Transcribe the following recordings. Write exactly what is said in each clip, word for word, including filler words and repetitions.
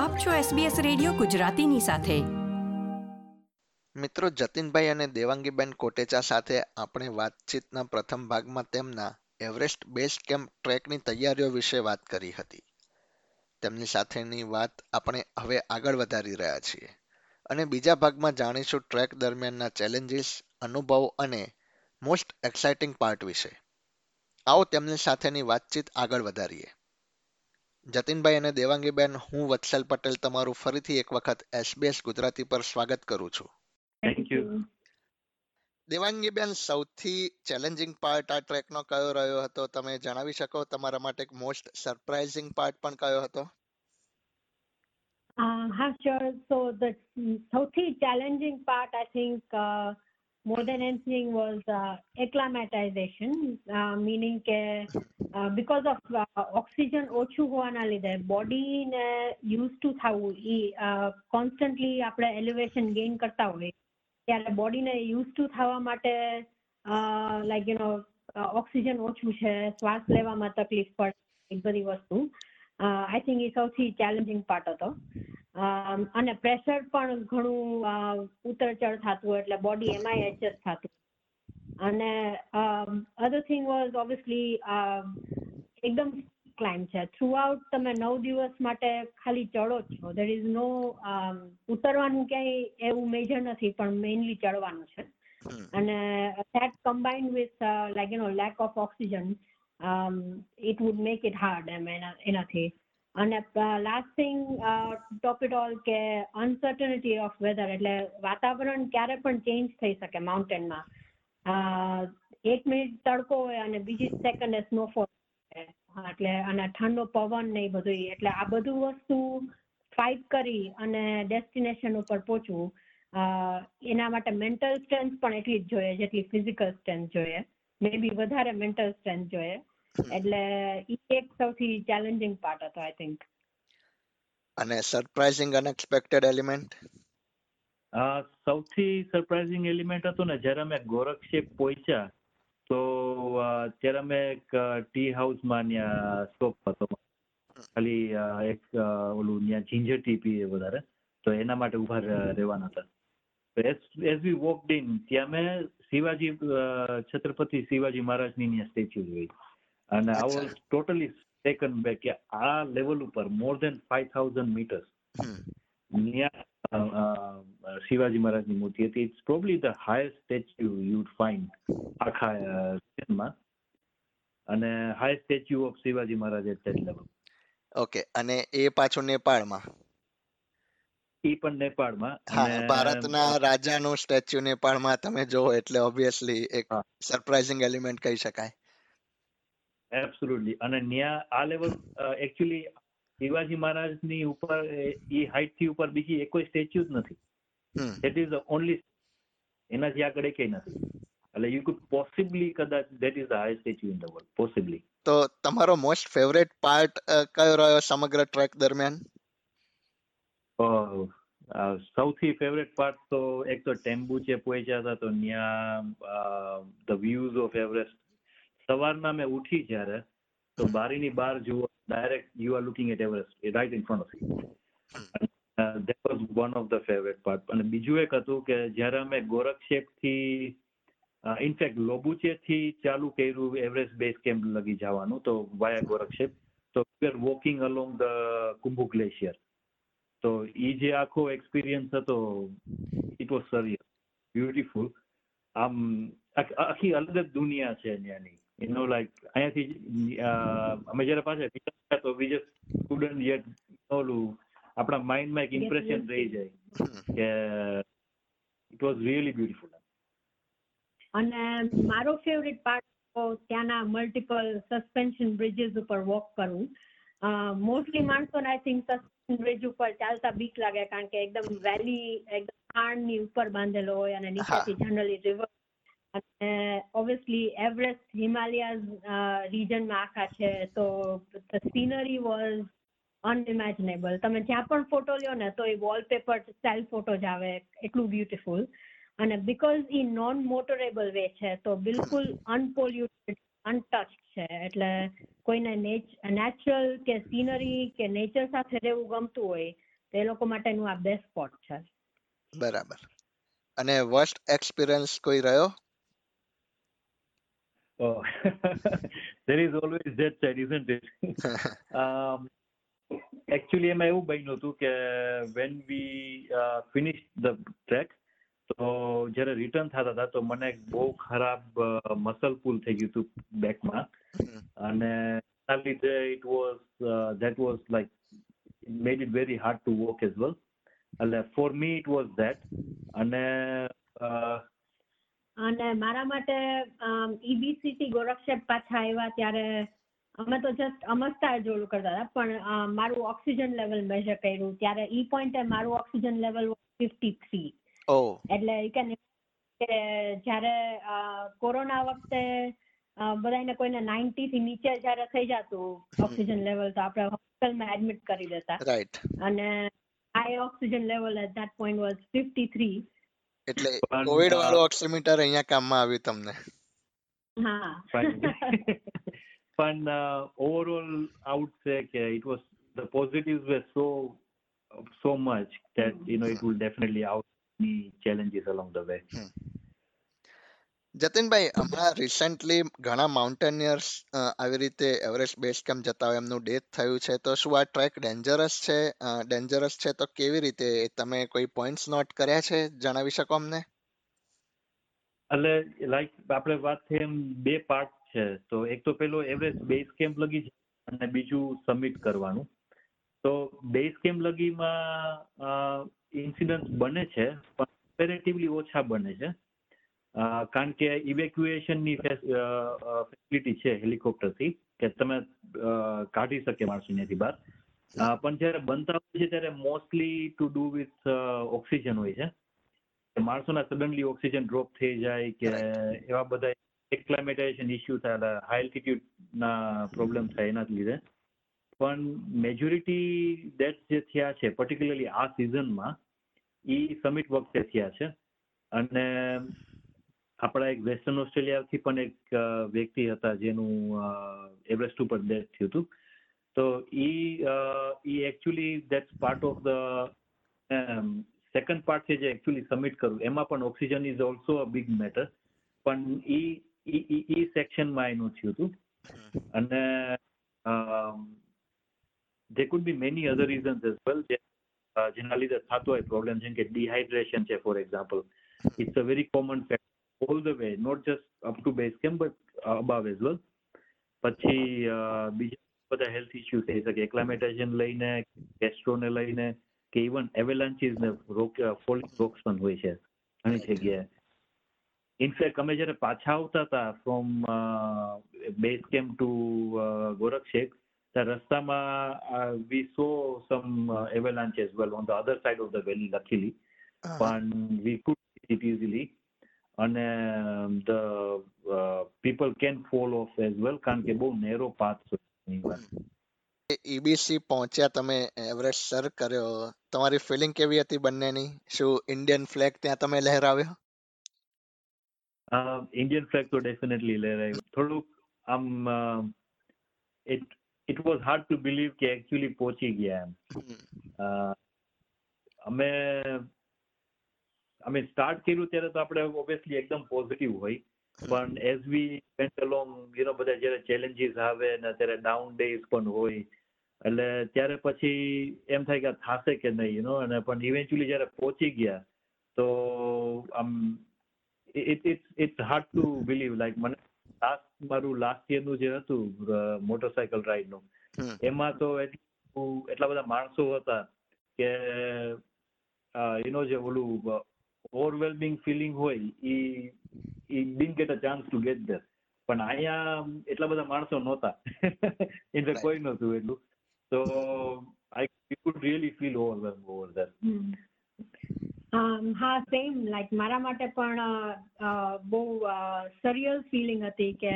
આપ છો S B S radio ગુજરાતીની સાથે. મિત્રો, જતીનભાઈ અને દેવાંગીબેન કોટેચા સાથે આપણે વાતચીતના પ્રથમ ભાગમાં તેમના એવરેસ્ટ બેઝ કેમ્પ ટ્રેકની તૈયારીઓ વિશે વાત કરી હતી. તેમની સાથેની વાત આપણે હવે આગળ વધારી રહ્યા છીએ અને બીજા ભાગમાં જાણીશું ટ્રેક દરમિયાનના ચેલેન્જીસ, અનુભવો અને મોસ્ટ એક્સાઇટિંગ પાર્ટ વિશે. આવો તેમની સાથેની વાતચીત આગળ વધારીએ. જતીનભાઈ અને દેવાંગીબેન, હું વત્સલ પટેલ તમારું ફરીથી એક વખત એસ બી એસ ગુજરાતી પર સ્વાગત કરું છું. Thank you. દેવાંગીબેન, સૌથી ચેલેન્જિંગ પાર્ટ આ ટ્રેકનો કયો રહ્યો હતો? તમે જણાવી શકો? તમારા માટે એક મોસ્ટ સરપ્રાઇઝિંગ પાર્ટ પણ કયો હતો? હા, શ્યોર. સો ધ સૌથી challenging part I think more than anything was uh, acclimatization, uh, meaning ke, uh, because of uh, oxygen ઓછું હોવાના લીધે બોડીને યુઝ ટુ થવું. એ કોન્સ્ટન્ટલી આપણે એલિવેશન ગેઇન કરતા હોય ત્યારે બોડીને યુઝ ટુ થવા માટે લાઈક યુ નો ઓક્સિજન ઓછું છે, શ્વાસ લેવામાં તકલીફ પડે, એક બધી વસ્તુ આઈ થિંક એ સૌથી ચેલેન્જિંગ પાર્ટ હતો. અને પ્રેશર પણ ઘણું ઉતરચડ થતું, એટલે બોડી એમાં એડજસ્ટ થતું. અને અધર થિંગ વોઝ ઓબ્વિયસલી એકદમ ક્લાઇમ્બ છે. થ્રુઆઉટ તમે નવ દિવસ માટે ખાલી ચડો જ છો. ધેર ઇઝ નો ઉતરવાનું ક્યાંય એવું મેજર નથી, પણ મેઇનલી ચડવાનું છે. અને that combined with like you know lack of oxygen it would make it hard એમ એનાથી. And uh, last thing, uh, top it all, કે uncertainty of weather, એટલે વાતાવરણ ક્યારે પણ ચેન્જ થઈ શકે માઉન્ટેનમાં. એક મિનિટ તડકો હોય અને બીજી સેકન્ડ સ્નોફોલ, એટલે અને ઠંડો પવન ને એ બધું, એટલે આ બધું વસ્તુ ફાઇટ કરી અને ડેસ્ટિનેશન ઉપર પહોંચવું, એના માટે મેન્ટલ સ્ટ્રેન્થ પણ એટલી જ જોઈએ જેટલી ફિઝિકલ સ્ટ્રેન્થ જોઈએ. મે બી વધારે મેન્ટલ સ્ટ્રેન્થ જોઈએ. એટલે ઈ એક સૌથી ચેલેન્જિંગ પાર્ટ હતો આઈ થિંક. અને સરપ્રાઇઝિંગ અનએક્સપેક્ટેડ એલિમેન્ટ? અ સૌથી સરપ્રાઇઝિંગ એલિમેન્ટ હતો ને જ્યારે અમે ગોરખશેપ પહોંચ્યા, તો ત્યારે અમે એક ટી હાઉસમાં ત્યાં સ્ટોપ હતો, ખાલી એક ઓલું ત્યાં જિંજર ટી પીએ વધારે, તો એના માટે ઉભા રહેવાના હતા. તો એઝ વી વોકડ ઇન, ત્યાં મેં શિવાજી છત્રપતિ શિવાજી મહારાજની ત્યાં સ્ટેચ્યુ જોઈ અને I was totally taken back. આ લેવલ ઉપર more than five thousand metres Shivaji મહારાજની મૂર્તિ હતી. It's probably the highest statue you would find આખા સ્ટેટમાં, અને highest statue of Shivaji Maharaj at that level. Okay. અને એ પાછું નેપાળમાં? એ પણ નેપાળમાં. હા, ભારતના રાજાનું સ્ટેચ્યુ નેપાળમાં તમે જોવો એટલે ઓબ્વિયસલી એક સરપ્રાઇઝિંગ એલિમેન્ટ કહી શકાય. એબ્સોલ્યુટલી. અને ન્યા આ લેવલ એકચ્યુઅલી શિવાજી મહારાજની ઉપર એ હાઈટ થી ઉપર બીજી એકોય સ્ટેચ્યુ જ નથી. ધેટ ઇઝ ધ ઓનલી, એનાથી આગળ એકે નથી. એટલે યુ કુડ પોસિબલી કદાચ that is the highest statue in the world possibly. તો તમારો મોસ્ટ ફેવરેટ પાર્ટ કયો રહ્યો સમગ્ર ટ્રેક દરમિયાન? સૌથી ફેવરેટ પાર્ટ તો એક તો ટેમ્બુચે પહોંચ્યા હતા, તો ન્યા ધ વ્યૂઝ ઓફ એવરેસ્ટ. સવારના મેં ઉઠી જયારે તો બારીની બહાર જુઓ, direct you are looking at Everest right in front of you. That was one of the favourite part. અને બીજું એક હતું કે જયારે અમે ગોરખશેપ થી ઇનફેક્ટ લોબુચે થી ચાલુ કર્યું એવરેસ્ટ બેઝ કેમ્પ લગી જવાનું, તો વાયા ગોરખશેપ, તો we are walking along the Khumbu glacier. તો એ જે આખો એક્સપિરિયન્સ હતો, ઇટ વોઝ સરિયલ, બ્યુટીફુલ. આમ આખી અલગ જ દુનિયા છે ત્યાંની. You know, like અહીંયાથી અમે જયારે પાછા વિચારતા તો બીજા સ્ટુડન્ટ યટ ઓલું આપણા માઇન્ડમાં એક ઇમ્પ્રેશન રહી જાય કે ઇટ વોઝ રિયલી બ્યુટીફુલ. અને મારો ફેવરેટ પાર્ટ તો ત્યાંના મલ્ટિપલ સસ્પેન્શન બ્રિજીસ ઉપર વોક કરવું. મોસ્ટલી માણસોને આઈ થિંક સસ્પેન્શન બ્રિજ ઉપર ચાલતા બીક લાગે, કારણ કે એકદમ વેલી, એકદમ ખાણની ઉપર બાંધેલો હોય અને નીચેથી જનરલી રિવર. અને ઓબ્વિયસલી એવરેસ્ટ હિમાલયાઝ રીજનમાં આખા છે, તો ધ સીનરી વોઝ અનઇમેજિનેબલ. તમે જ્યાં પણ ફોટો લ્યો ને તો એ વોલપેપર સ્ટાઇલ ફોટો જ આવે, એટલું બ્યુટીફુલ. અને because a non motorable way છે, તો બિલકુલ અનપોલ્યુટેડ, અનટચ છે, એટલે કોઈને નેચરલ કે સીનરી કે નેચર સાથે રહેવું ગમતું હોય તે લોકો માટેનું આ બેસ્ટ સ્પોટ છે. બરાબર. અને વર્સ્ટ એક્સપિરિયન્સ કોઈ રહ્યો? Oh, there is always that side, isn't it? um, actually, એમાં એવું બન્યું હતું કે when we uh, finished the trek, તો જ્યારે રિટર્ન થતા હતા તો મને બહુ ખરાબ મસલ પુલ થઈ ગયું હતું બેકમાં, અને એના લીધે it was that was like made it very hard to walk as well. એટલે for me it was that. અને અને મારા માટે ઈબીસીટી ગોરક્ષેપ પાછા આવ્યા ત્યારે અમે તો જસ્ટ અમસ્તા જ ઓલું કરતા હતા, પણ મારું ઓક્સિજન લેવલ મેઝર કર્યું ત્યારે ઈ પોઈન્ટે મારું ઓક્સિજન લેવલ પચાસ ત્રણ. ઓ એટલે ઈ કે જ્યારે કોરોના વખતે બધાને કોઈને નવ્વાણું થી નીચે જ્યારે થઈ જતું ઓક્સિજન લેવલ તો આપણે હોસ્પિટલમાં એડમિટ કરી દેતા, રાઈટ? અને આ oxygen level at that point was પચાસ ત્રણ, એટલે કોવિડ વાળો ઓક્સિમીટર અહીંયા કામમાં આવ્યું તમને. હા, પણ ઓવરઓલ આઉટ સે કે it was the positives were so so much that you know it will definitely out the challenges along the way. જતીનભાઈ, હમણાં રિસેન્ટલી ઘણા માઉન્ટેનિયર્સ આવી રીતે એવરેસ્ટ બેઝ કેમ્પ જતા હોય, એમનું ડેથ થયું છે, તો શું આ ટ્રેક ડેન્જરસ છે? ડેન્જરસ છે તો કેવી રીતે? તમે કોઈ પોઈન્ટ્સ નોટ કર્યા છે? જણાવી શકો અમને? એટલે લાઈક આપણે વાત થઈ એમ બે પાર્ટ છે, તો એક તો પેલો એવરેસ્ટ બેઝ કેમ્પ લગી છે અને બીજું સબમિટ કરવાનું. તો બેઝ કેમ્પ લગીમાં ઇન્સિડન્ટ બને છે પણ કમ્પેરેટિવલી ઓછા બને છે, કારણ કે ઇવેક્યુએશનની ફેસિલિટી છે હેલિકોપ્ટરથી કે તમે કાઢી શકે માણસો અહીંયાથી બહાર, પણ જ્યારે બનતા હોય છે ત્યારે mostly to do with oxygen હોય છે. માણસોના સડનલી ઓક્સિજન ડ્રોપ થઈ જાય કે એવા બધા એક્લાઇમેટાઇઝેશન ઇસ્યુ થાય, હાઈ એલ્ટિટ્યુડના પ્રોબ્લેમ થાય એના લીધે. પણ મેજોરિટી ડેથ જે થયા છે પર્ટિક્યુલરલી આ સિઝનમાં એ સમિટ વખતે થયા છે. અને આપણા એક વેસ્ટર્ન ઓસ્ટ્રેલિયાથી પણ એક વ્યક્તિ હતા જેનું એવરેસ્ટ ઉપર ડેથ થયું હતું, તો ઈ actually that's part of the second part છે જે એકચ્યુઅલી સબમિટ કરવું, એમાં પણ oxygen is also a big matter, પણ ઈ ઈ સેક્શનમાં એનું થયું હતું. અને there could be many other reasons as well જેના લીધે થતો હોય પ્રોબ્લેમ, જેમ કે ડિહાઇડ્રેશન છે for example. It's a very common factor all the way, not just up to base camp but uh, above as well. Pachi બીજા બધા health issue થઈ શકે, એક્લાઇમેટાઇઝેશન લઈને, ગેસ્ટ્રોને લઈને, કે ઇવન એવેલાન્ચીસ ને ફોલિંગ રોક્સ પણ હોય છે ઘણી જગ્યાએ. ઇનફેક્ટ અમે જ્યારે પાછા આવતા હતા from base camp to Gorakshep, ત્યારે રસ્તામાં we saw some avalanche as well on the other side of the valley luckily, પણ we could see it easily. અને the people can fall off as well, કારણ કે બહુ નેરો પાથ છે. EBC પહોંચ્યા તમે, એવરેસ્ટ સર કર્યો, તમારી ફિલિંગ કેવી હતી બંનેની? શું ઇન્ડિયન ફ્લેગ ત્યાં તમે લહેરાવ્યો? ઇન્ડિયન ફ્લેગ તો ડેફિનેટલી લહેરાવ્યો. થોડુંક આમ it it was hard to believe કે એકચ્યુઅલી પહોંચી ગયા એમ. અમે અમે સ્ટાર્ટ કર્યું ત્યારે તો આપણે ઓબ્વિયસલી એકદમ પોઝિટિવ હોય, પણ as we went along you know બધા જ્યારે ચેલેન્જીસ આવે ને ત્યારે ડાઉન ડેઝ પણ હોય, એટલે ત્યારે પછી એમ થાય કે થાશે કે નહીં યુ નો. અને પણ ઇવેન્ચ્યુઅલી જ્યારે પહોંચી ગયા તો આમ it it's it's hard to believe. Like મને લાસ્ટ મારું લાસ્ટ યરનું જે હતું મોટરસાયકલ રાઈડનું, એમાં તો એટલું એટલા બધા માણસો હતા કે યુ નો જે ઓલું overwhelming feeling હોય એ એ didn't get a chance to get there. પણ આયા એટલા બધા માણસો નહોતા, એટલે કોઈ નહોતું એટલું, તો I could really feel overwhelmed over that. um હા same, like મારા માટે પણ બહુ surreal feeling હતી કે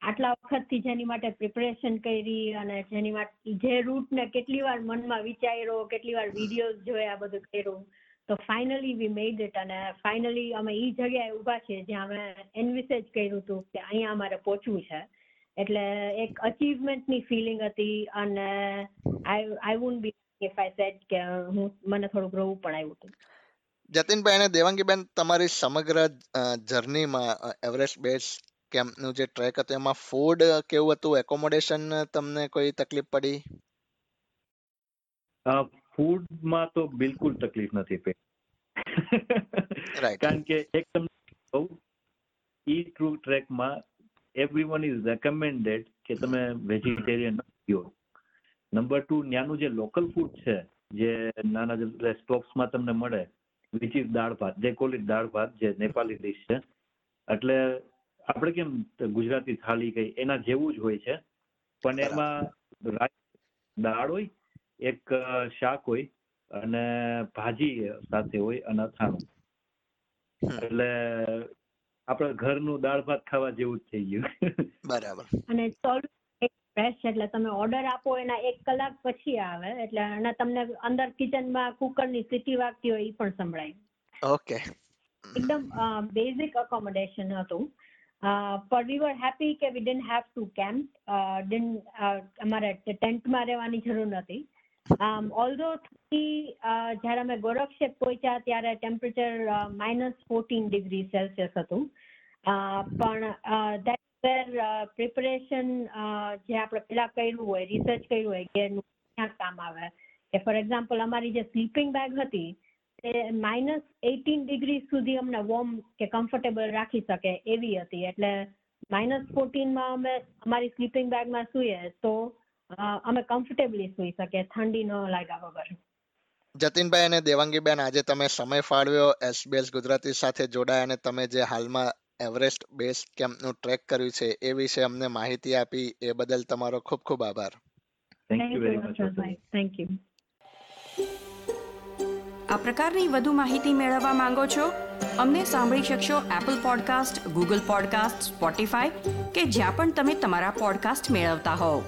આટલા વખતથી જેની માટે પ્રિપરેશન કરી અને જેની માટે જે રૂટને કેટલી વાર મનમાં વિચાર્યો, કેટલી વાર વિડીયોઝ જોયા, બધું કર્યું, તો ફાઇનલી વી મેડ ઇટ. અને ફાઇનલી અમે એ જગ્યાએ ઊભા છીએ જ્યાં અમે એન્વિસેજ કર્યું હતું કે અહીંયા અમારે પહોંચવું છે, એટલે એક અચીવમેન્ટની ફિલિંગ હતી. અને I I would be if I said કે હું મને થોડુંક રોવું પણ આવ્યું હતું. જતીનભાઈ અને દેવાંગીબેન, તમારી સમગ્ર જર્નીમાં એવરેસ્ટ બેઝ કેમ્પનું જે ટ્રેક હતું એમાં ફૂડ કેવું હતું, એકોમોડેશન તમને કોઈ તકલીફ પડી? ફૂડમાં તો બિલકુલ તકલીફ નથી પડી, કારણ કે એક તમને કહું, ઈ ટ્રુ ટ્રેકમાં એવરીવન ઇઝ રેકમેન્ડેડ કે તમે વેજીટેરિયન ન હો. નંબર ટુ, ન્યાનું જે લોકલ ફૂડ છે જે નાના રેસ્ટોરન્ટ્સમાં તમને મળે, વિચ ઇઝ દાળ ભાત, જે કોલી દાળ ભાત જે નેપાલી ડિશ છે, એટલે આપણે કેમ ગુજરાતી થાળી કઈ એના જેવું જ હોય છે, પણ એમાં દાળ હોય, એક શાક હોય અને ભાજી સાથે હોય અને અથાણું, એટલે આપણા ઘરનું દાળ ભાત ખાવા જેવું જ થઈ ગયું. બરાબર. અને ફ્રેશ છે એટલે તમે ઓર્ડર આપો એના એક કલાક પછી આવે, એટલે અને તમને અંદર કિચનમાં કુકરની સીટી વાગતી હોય એ પણ સંભળાય. ઓકે, એકદમ બેઝિક અકોમોડેશન હતું, પણ વી વર હેપી કે we didn't have to camp, didn't અમારે ટેન્ટમાં રહેવાની જરૂર નથી. ઓલધો જ્યારે અમે ગોરખશેપ પહોંચ્યા ત્યારે temperature minus fourteen degree Celsius હતું, પણ પ્રિપરેશન જે આપણે પેલા કર્યું હોય, રિસર્ચ કર્યું હોય કે ક્યાં કામ આવે, કે ફોર એક્ઝામ્પલ અમારી જે સ્લીપિંગ બેગ હતી તે માઇનસ એટીન ડિગ્રી સુધી અમને વોર્મ કે કમ્ફર્ટેબલ રાખી શકે એવી હતી, એટલે માઇનસ ફોર્ટીનમાં અમે અમારી સ્લીપિંગ બેગમાં સૂઈએ તો અમે કમ્ફર્ટેબલી સૂઈ શકીએ ઠંડી ન લાગ્યા વગર. જતીનભાઈ અને દેવાંગીબેન, આજે તમે સમય ફાળવ્યો, એસ બી એસ ગુજરાતી સાથે જોડાયા અને તમે જે હાલમાં એવરેસ્ટ બેઝ કેમ્પનું ટ્રેક કર્યું છે એ વિશે અમને માહિતી આપી એ બદલ તમારો ખૂબ ખૂબ આભાર. Thank you very much. Thank you. આ પ્રકારની વધુ માહિતી મેળવવા માંગો છો? અમને સાંભળી શકશો Apple podcast, Google podcast, Spotify કે જ્યાં પણ તમે તમારા પોડકાસ્ટ મેળવતા હોવ.